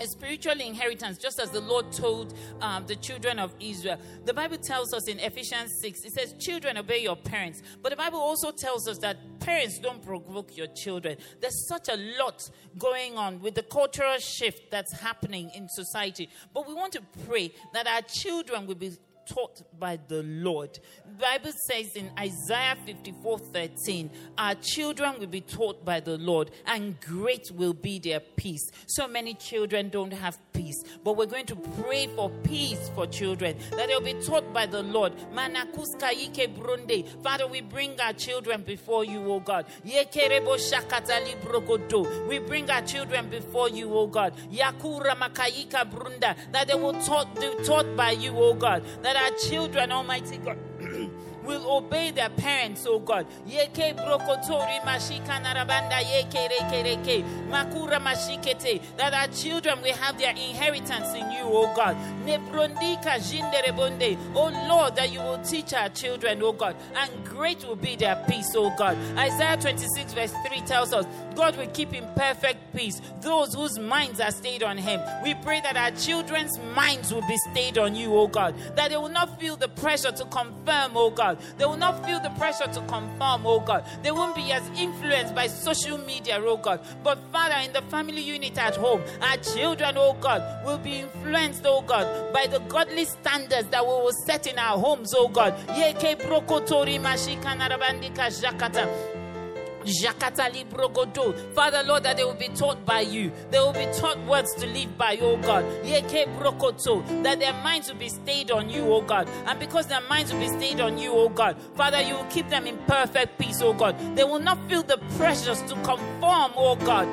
a spiritual inheritance, just as the Lord told the children of Israel. The Bible tells us in Ephesians 6, it says, children, obey your parents. But the Bible also tells us that parents, don't provoke your children. There's such a lot going on with the cultural shift that's happening in society. But we want to pray that our children will be taught by the Lord. The Bible says in Isaiah 54:13, our children will be taught by the Lord, and great will be their peace. So many children don't have peace, but we're going to pray for peace for children, that they'll be taught by the Lord. Father, we bring our children before you, O God. We bring our children before you, O God. That they will be taught by you, O God. That our children, Almighty God, will obey their parents, oh God. Yeke brokotori mashika narabanda yeke reke reke makura mashikete. That our children will have their inheritance in you, oh God. Nebrondika jinderebonde. Oh Lord, that you will teach our children, oh God, and great will be their peace, oh God. Isaiah 26 verse 3 tells us, God will keep in perfect peace those whose minds are stayed on him. We pray that our children's minds will be stayed on you, oh God. That they will not feel the pressure to confirm, oh God. They will not feel the pressure to conform, oh God. They won't be as influenced by social media, oh God. But Father, in the family unit at home, our children, oh God, will be influenced, oh God, by the godly standards that we will set in our homes, oh God. Father, Lord, that they will be taught by you. They will be taught words to live by, oh God. That their minds will be stayed on you, oh God. And because their minds will be stayed on you, oh God, Father, you will keep them in perfect peace, oh God. They will not feel the pressures to conform, oh God,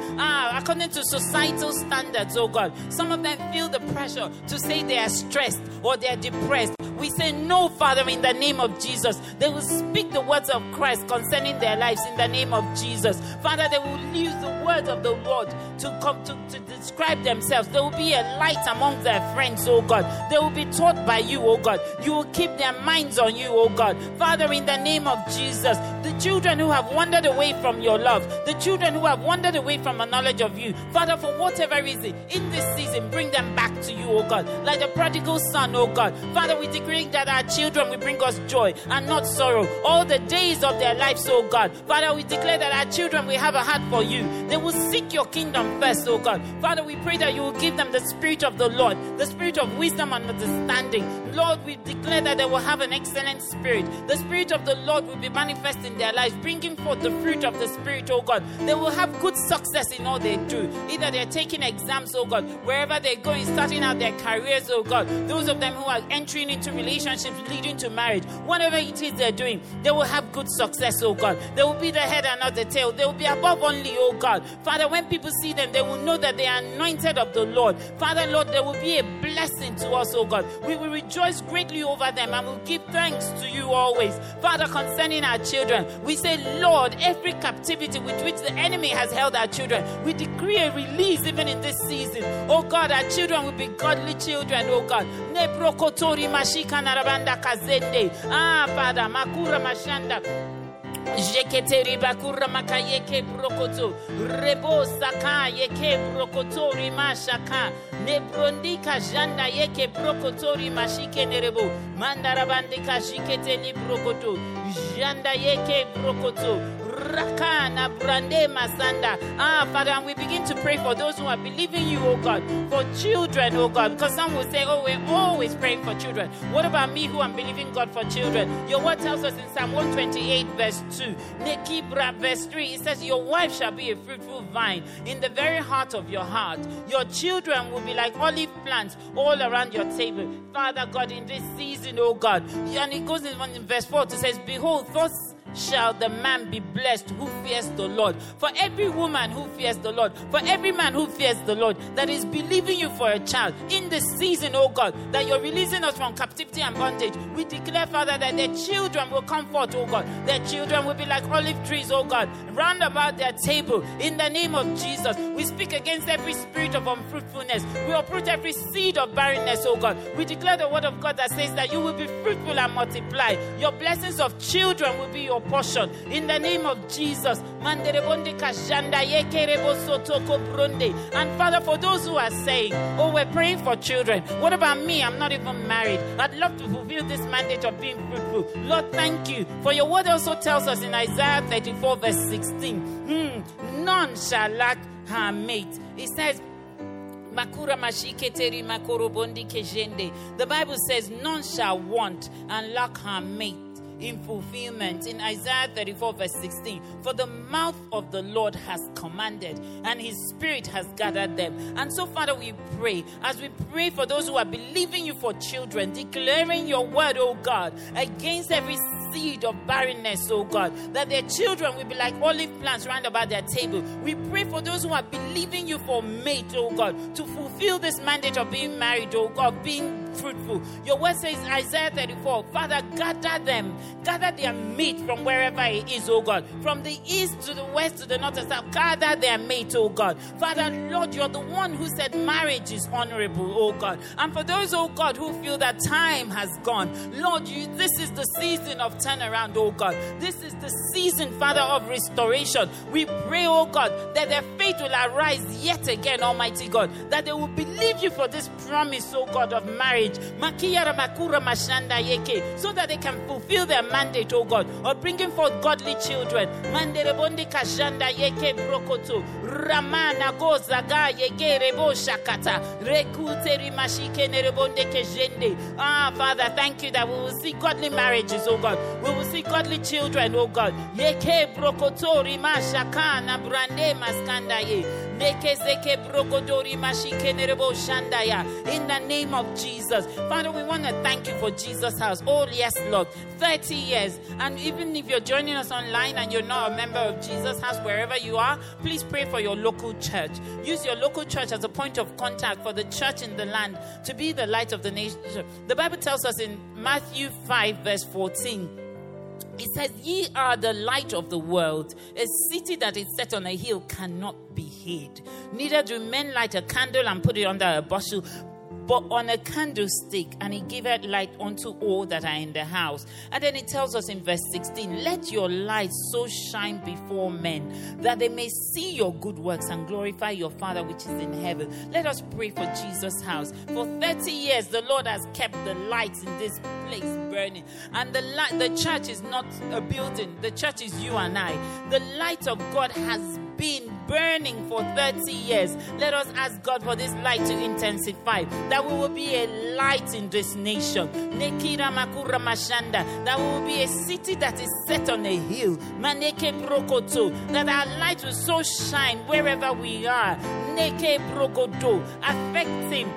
according to societal standards, oh God. Some of them feel the pressure to say they are stressed or they are depressed. We say no, Father, in the name of Jesus. They will speak the words of Christ concerning their lives in the name of Jesus. Father, they will use the word of the Lord to come to describe themselves. They will be a light among their friends, oh God. They will be taught by you, oh God. You will keep their minds on you, oh God. Father, in the name of Jesus, the children who have wandered away from your love, the children who have wandered away from a knowledge of you, Father, for whatever reason, in this season, bring them back to you, oh God. Like the prodigal son, oh God. Father, we decree that our children will bring us joy and not sorrow all the days of their lives, oh God. Father, we declare that our children will have a heart for you. They will seek your kingdom first, oh God. Father, we pray that you will give them the spirit of the Lord, the spirit of wisdom and understanding. Lord, we declare that they will have an excellent spirit. The spirit of the Lord will be manifest in their lives, bringing forth the fruit of the spirit, oh God. They will have good success in all they do. Either they're taking exams, oh God, wherever they're going, starting out their careers, oh God. Those of them who are entering into relationships leading to marriage, whatever it is they're doing, they will have good success, oh God. They will be the head and not the tail. They will be above only, oh God. Father, when people see them, they will know that they are anointed of the Lord. Father, Lord, there will be a blessing to us, oh God. We will rejoice greatly over them and will give thanks to you always. Father, concerning our children, we say, Lord, every captivity with which the enemy has held our children, we decree a release even in this season. Oh God, our children will be godly children, oh God. Father, Makura Mashanda. Jeketeri bakura makayeke brokoto rebo saka yeke brokoto rimashaka nebrondika janda yeke brokoto rimashike nerebo mandarabandika jikete ni brokoto janda yeke brokoto Father, and we begin to pray for those who are believing you, oh God, for children, oh God, because some will say, oh, we're always praying for children. What about me who am believing God for children? Your word tells us in Psalm 128 verse 2, verse 3, it says, your wife shall be a fruitful vine in the very heart of your heart. Your children will be like olive plants all around your table. Father God, in this season, oh God, and it goes in verse 4, it says, behold, thus shall the man be blessed who fears the Lord. For every woman who fears the Lord, for every man who fears the Lord, that is believing you for a child in this season, oh God, that you're releasing us from captivity and bondage, we declare, Father, that their children will come forth, oh God. Their children will be like olive trees, oh God, round about their table. In the name of Jesus, we speak against every spirit of unfruitfulness. We uproot every seed of barrenness, oh God. We declare the word of God that says that you will be fruitful and multiply. Your blessings of children will be your portion in the name of Jesus. And Father, for those who are saying, oh, we're praying for children, what about me? I'm not even married. I'd love to fulfill this mandate of being fruitful. Lord, thank you, for your word also tells us in Isaiah 34 verse 16, none shall lack her mate. It says, the Bible says, none shall want and lack her mate in fulfillment, in Isaiah 34 verse 16. For the mouth of the Lord has commanded, and his spirit has gathered them. And so, Father, we pray, as we pray for those who are believing you for children, declaring your word, oh God, against every seed of barrenness, oh God, that their children will be like olive plants round about their table. We pray for those who are believing you for mate, oh God, to fulfill this mandate of being married, oh God, being fruitful. Your word says, Isaiah 34, Father, gather them, gather their mate from wherever it is, oh God, from the east to the west to the north and south, gather their mate, oh God. Father, Lord, you're the one who said marriage is honorable, oh God. And for those, oh God, who feel that time has gone, Lord, you, this is the season of turnaround, oh God. This is the season, Father, of restoration. We pray, oh God, that their faith will arise yet again, Almighty God, that they will believe you for this promise, oh God, of marriage, so that they can fulfill their mandate, oh God, of bringing forth godly children. Ah, Father, thank you that we will see godly marriages, oh God. We will see godly children, oh God. In the name of Jesus. Father, we want to thank you for Jesus House. Oh, yes, Lord. 30 years. And even if you're joining us online and you're not a member of Jesus House, wherever you are, please pray for your local church. Use your local church as a point of contact for the church in the land to be the light of the nation. The Bible tells us in Matthew 5 verse 14, it says, ye are the light of the world. A city that is set on a hill cannot be hid. Neither do men light a candle and put it under a bushel, but on a candlestick, and it giveth light unto all that are in the house. And then it tells us in verse 16, let your light so shine before men, that they may see your good works and glorify your Father which is in heaven. Let us pray for Jesus House. For 30 years, the Lord has kept the lights in this place burning. And the church is not a building. The church is you and I. The light of God has been burning for 30 years. Let us ask God for this light to intensify, that we will be a light in this nation, that we will be a city that is set on a hill, that our light will so shine wherever we are, affecting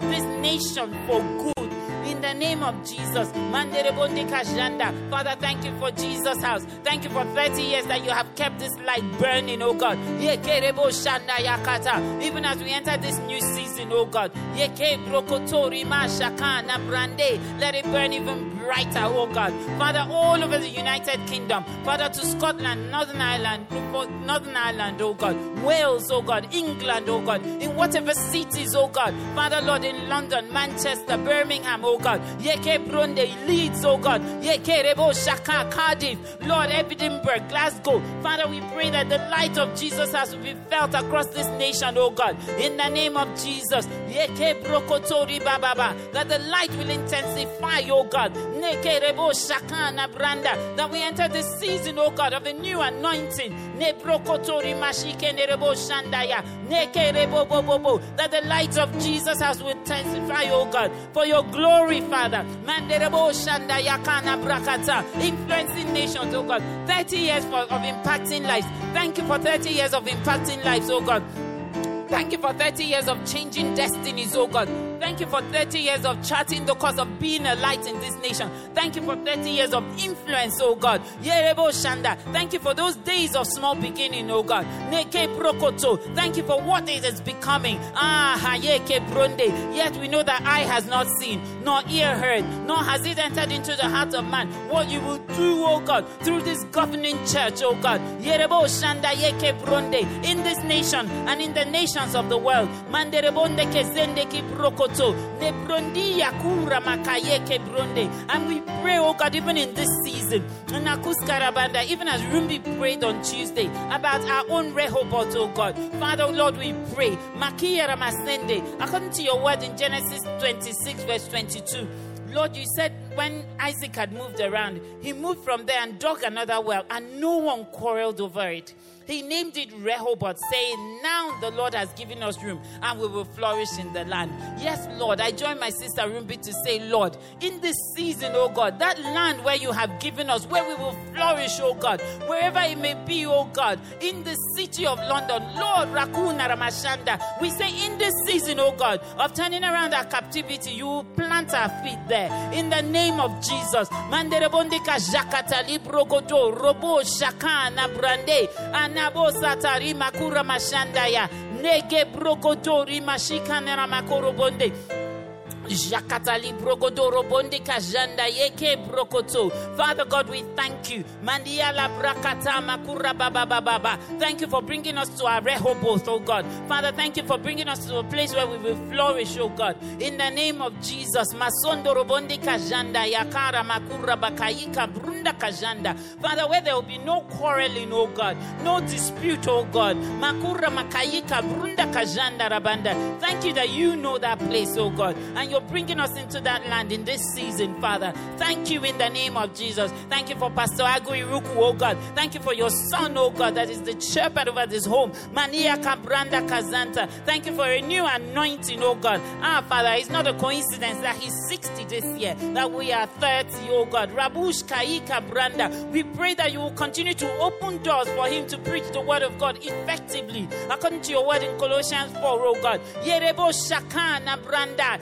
this nation for good. In the name of Jesus. Father, thank you for Jesus House. Thank you for 30 years that you have kept this light burning, oh God. Even as we enter this new season, oh God, let it burn even brighter, oh God. Father, all over the United Kingdom, Father, to Scotland, Northern Ireland, oh God, Wales, oh God, England, oh God, in whatever cities, oh God, Father, Lord, in London, Manchester, Birmingham, oh God, Yeke Brunde, Leeds, oh God, Yeke Rebo Shaka, Cardiff, Lord, Edinburgh, Glasgow. Father, we pray that the light of Jesus House will be felt across this nation, oh God, in the name of Jesus. Yeke Brokotori Bababa, that the light will intensify, oh God. that we enter the season, O God, of the new anointing, that the light of Jesus House will testify, O God, for your glory, Father, influencing nations, O God, 30 years of impacting lives. Thank you for 30 years of impacting lives, O God. Thank you for 30 years of changing destinies, oh God. Thank you for 30 years of charting the course of being a light in this nation. Thank you for 30 years of influence, oh God. Yerebo Shanda. Thank you for those days of small beginning, oh God. Neke Prokoto. Thank you for what it is becoming. Ah, Hayeke Bronde. Yet we know that eye has not seen, nor ear heard, nor has it entered into the heart of man what you will do, oh God, through this governing church, oh God. Yerebo Shanda Yeke Bronde. In this nation and in the nation of the world. And we pray, oh God, even in this season, even as Rumbi prayed on Tuesday about our own Rehoboth, oh God. Father, Lord, we pray, according to your word in Genesis 26, verse 22, Lord, you said when Isaac had moved around, he moved from there and dug another well, and no one quarreled over it. He named it Rehoboth, saying, now the Lord has given us room and we will flourish in the land. Yes, Lord, I join my sister Rumbi to say, Lord, in this season, oh God, that land where you have given us, where we will flourish, oh God, wherever it may be, oh God, in the city of London, Lord, Rakuna Ramashanda, we say in this season, oh God, of turning around our captivity, you will plant our feet there. In the name of Jesus, Manderebondika Jakata Librogodo, Robo Shakana Brande, and Nabosatari Makura Mashandaya, Nege Brokotori Mashikanera Makorobonde. Jakatali Brogodoro Bondika Janda Yeke Brokoto. Father God, we thank you. Mandiala Brakata Makura Baba Baba. Thank you for bringing us to our Rehoboth, oh God. Father, thank you for bringing us to a place where we will flourish, oh God. In the name of Jesus, Masondo Robondika Janda Yakara Makura Bakayika Brunda Kajanda. Father, where there will be no quarreling, oh God, no dispute, oh God. Makura Makayika Brunda Kajanda Rabanda. Thank you that you know that place, oh God. And you're bringing us into that land in this season, Father. Thank you in the name of Jesus. Thank you for Pastor Agu Iruku, oh God. Thank you for your son, oh God, that is the shepherd over this home. Mania Kabranda Kazanta. Thank you for a new anointing, oh God. Ah, Father, it's not a coincidence that he's 60 this year, that we are 30, oh God. Rabush Kai Kabranda. We pray that you will continue to open doors for him to preach the word of God effectively, according to your word in Colossians 4, oh God. Yerebo Shakana Branda.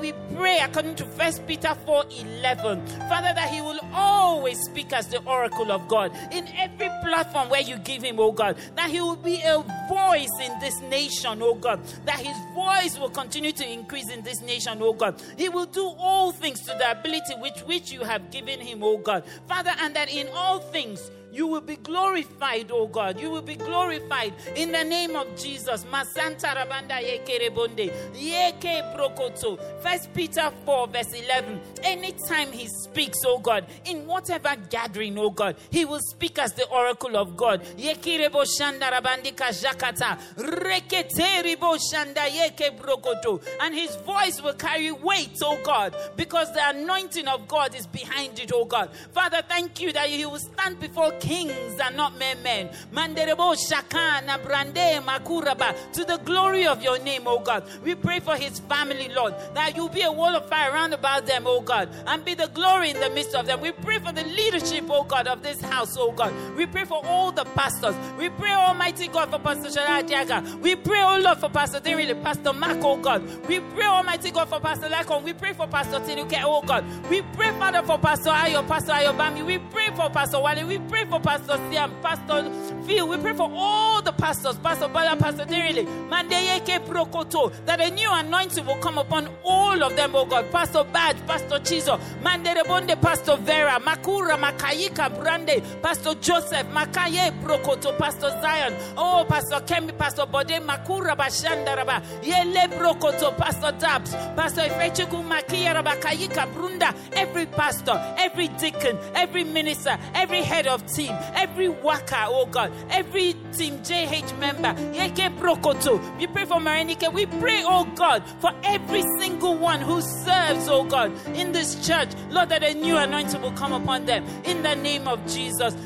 We pray according to 1 Peter 4:11, Father, that he will always speak as the oracle of God in every platform where you give him, oh God, that he will be a voice in this nation, oh God, that his voice will continue to increase in this nation, oh God. He will do all things to the ability which you have given him, oh God. Father, and that in all things you will be glorified, oh God. You will be glorified in the name of Jesus. Masanta Rabanda Yekerebonde. Yeke Brokoto. 1 Peter 4, verse 11. Anytime he speaks, oh God, in whatever gathering, oh God, he will speak as the oracle of God. Yekerebo Shanda Rabandika Jakata. Reketerebo Shanda Yeke Brokoto. And his voice will carry weight, oh God, because the anointing of God is behind it, oh God. Father, thank you that he will stand before kings and not mere men. Manderebo Shakana Brande Makuraba. To the glory of your name, O God. We pray for his family, Lord, that you be a wall of fire round about them, O God, and be the glory in the midst of them. We pray for the leadership, O God, of this house, O God. We pray for all the pastors. We pray, Almighty God, for Pastor Shara Adiaga. We pray, O Lord, for Pastor Derili, Pastor Mark, O God. We pray, Almighty God, for Pastor Lakon. We pray for Pastor Tinuke, O God. We pray, Father, for Pastor Ayobami. We pray for Pastor Wale. We pray for Pastor Siam, Pastor Phil. We pray for all the pastors, Pastor Bala, Pastor Derili, Mandeyeke Prokoto, that a new anointing will come upon all of them, oh God. Pastor Badge, Pastor Chizo, Manderebonde, Pastor Vera, Makura, Makayika Brande, Pastor Joseph, Makaye Prokoto, Pastor Zion, oh, Pastor Kemi, Pastor Bode, Makura Bashandaraba, Yele Prokoto, Pastor Dabs, Pastor Ifechuku, Makia Rabakayika Brunda, every pastor, every deacon, every minister, every head of team, every worker, oh God, every team JH member, we pray for Marenike, we pray, oh God, for every single one who serves, oh God, in this church, Lord, that a new anointing will come upon them, in the name of Jesus.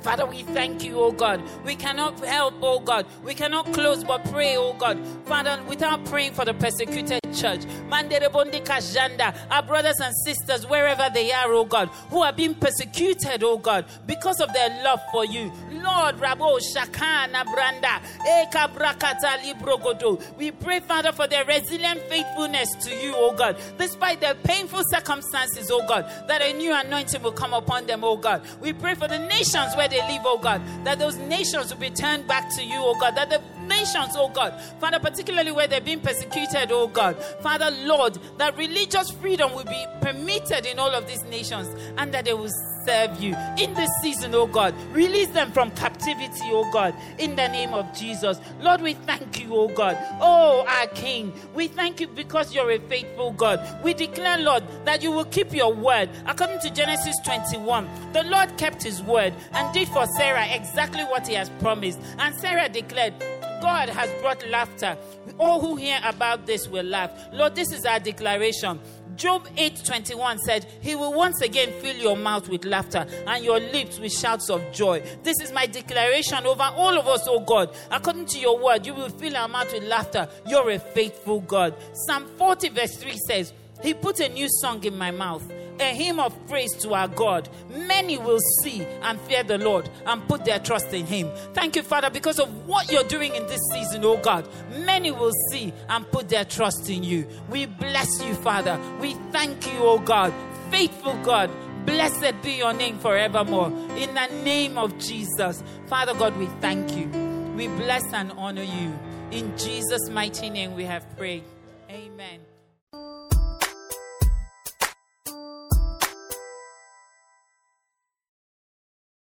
Father, we thank you, oh God. We cannot help, oh God. We cannot close but pray, oh God. Father, without praying for the persecuted church, our brothers and sisters, wherever they are, oh God, who are being persecuted, oh God, because of their love for you. Lord, Rabo Shakana Branda, Eka Brakata Librogodo. We pray, Father, for their resilient faithfulness to you, oh God. Despite their painful circumstances, oh God, that a new anointing will come upon them, oh God. We pray for the nations where they live, oh God, that those nations will be turned back to you, oh God, that the nations, oh God, Father, particularly where they're being persecuted, oh God, Father, Lord, that religious freedom will be permitted in all of these nations, and that they will serve you in this season, oh God. Release them from captivity, oh God, in the name of Jesus. Lord, we thank you, oh God. Oh, our King, we thank you because you're a faithful God. We declare, Lord, that you will keep your word. According to Genesis 21, the Lord kept his word and did for Sarah exactly what he has promised. And Sarah declared, God has brought laughter. All who hear about this will laugh. Lord, this is our declaration. Job 8:21 said, he will once again fill your mouth with laughter and your lips with shouts of joy. This is my declaration over all of us, oh God. According to your word, you will fill our mouth with laughter. You're a faithful God. Psalm 40 verse 3 says, he put a new song in my mouth, a hymn of praise to our God. Many will see and fear the Lord and put their trust in him. Thank you, Father, because of what you're doing in this season, oh God. Many will see and put their trust in you. We bless you, Father. We thank you, oh God. Faithful God, blessed be your name forevermore. In the name of Jesus, Father God, we thank you. We bless and honor you. In Jesus' mighty name we have prayed. Amen.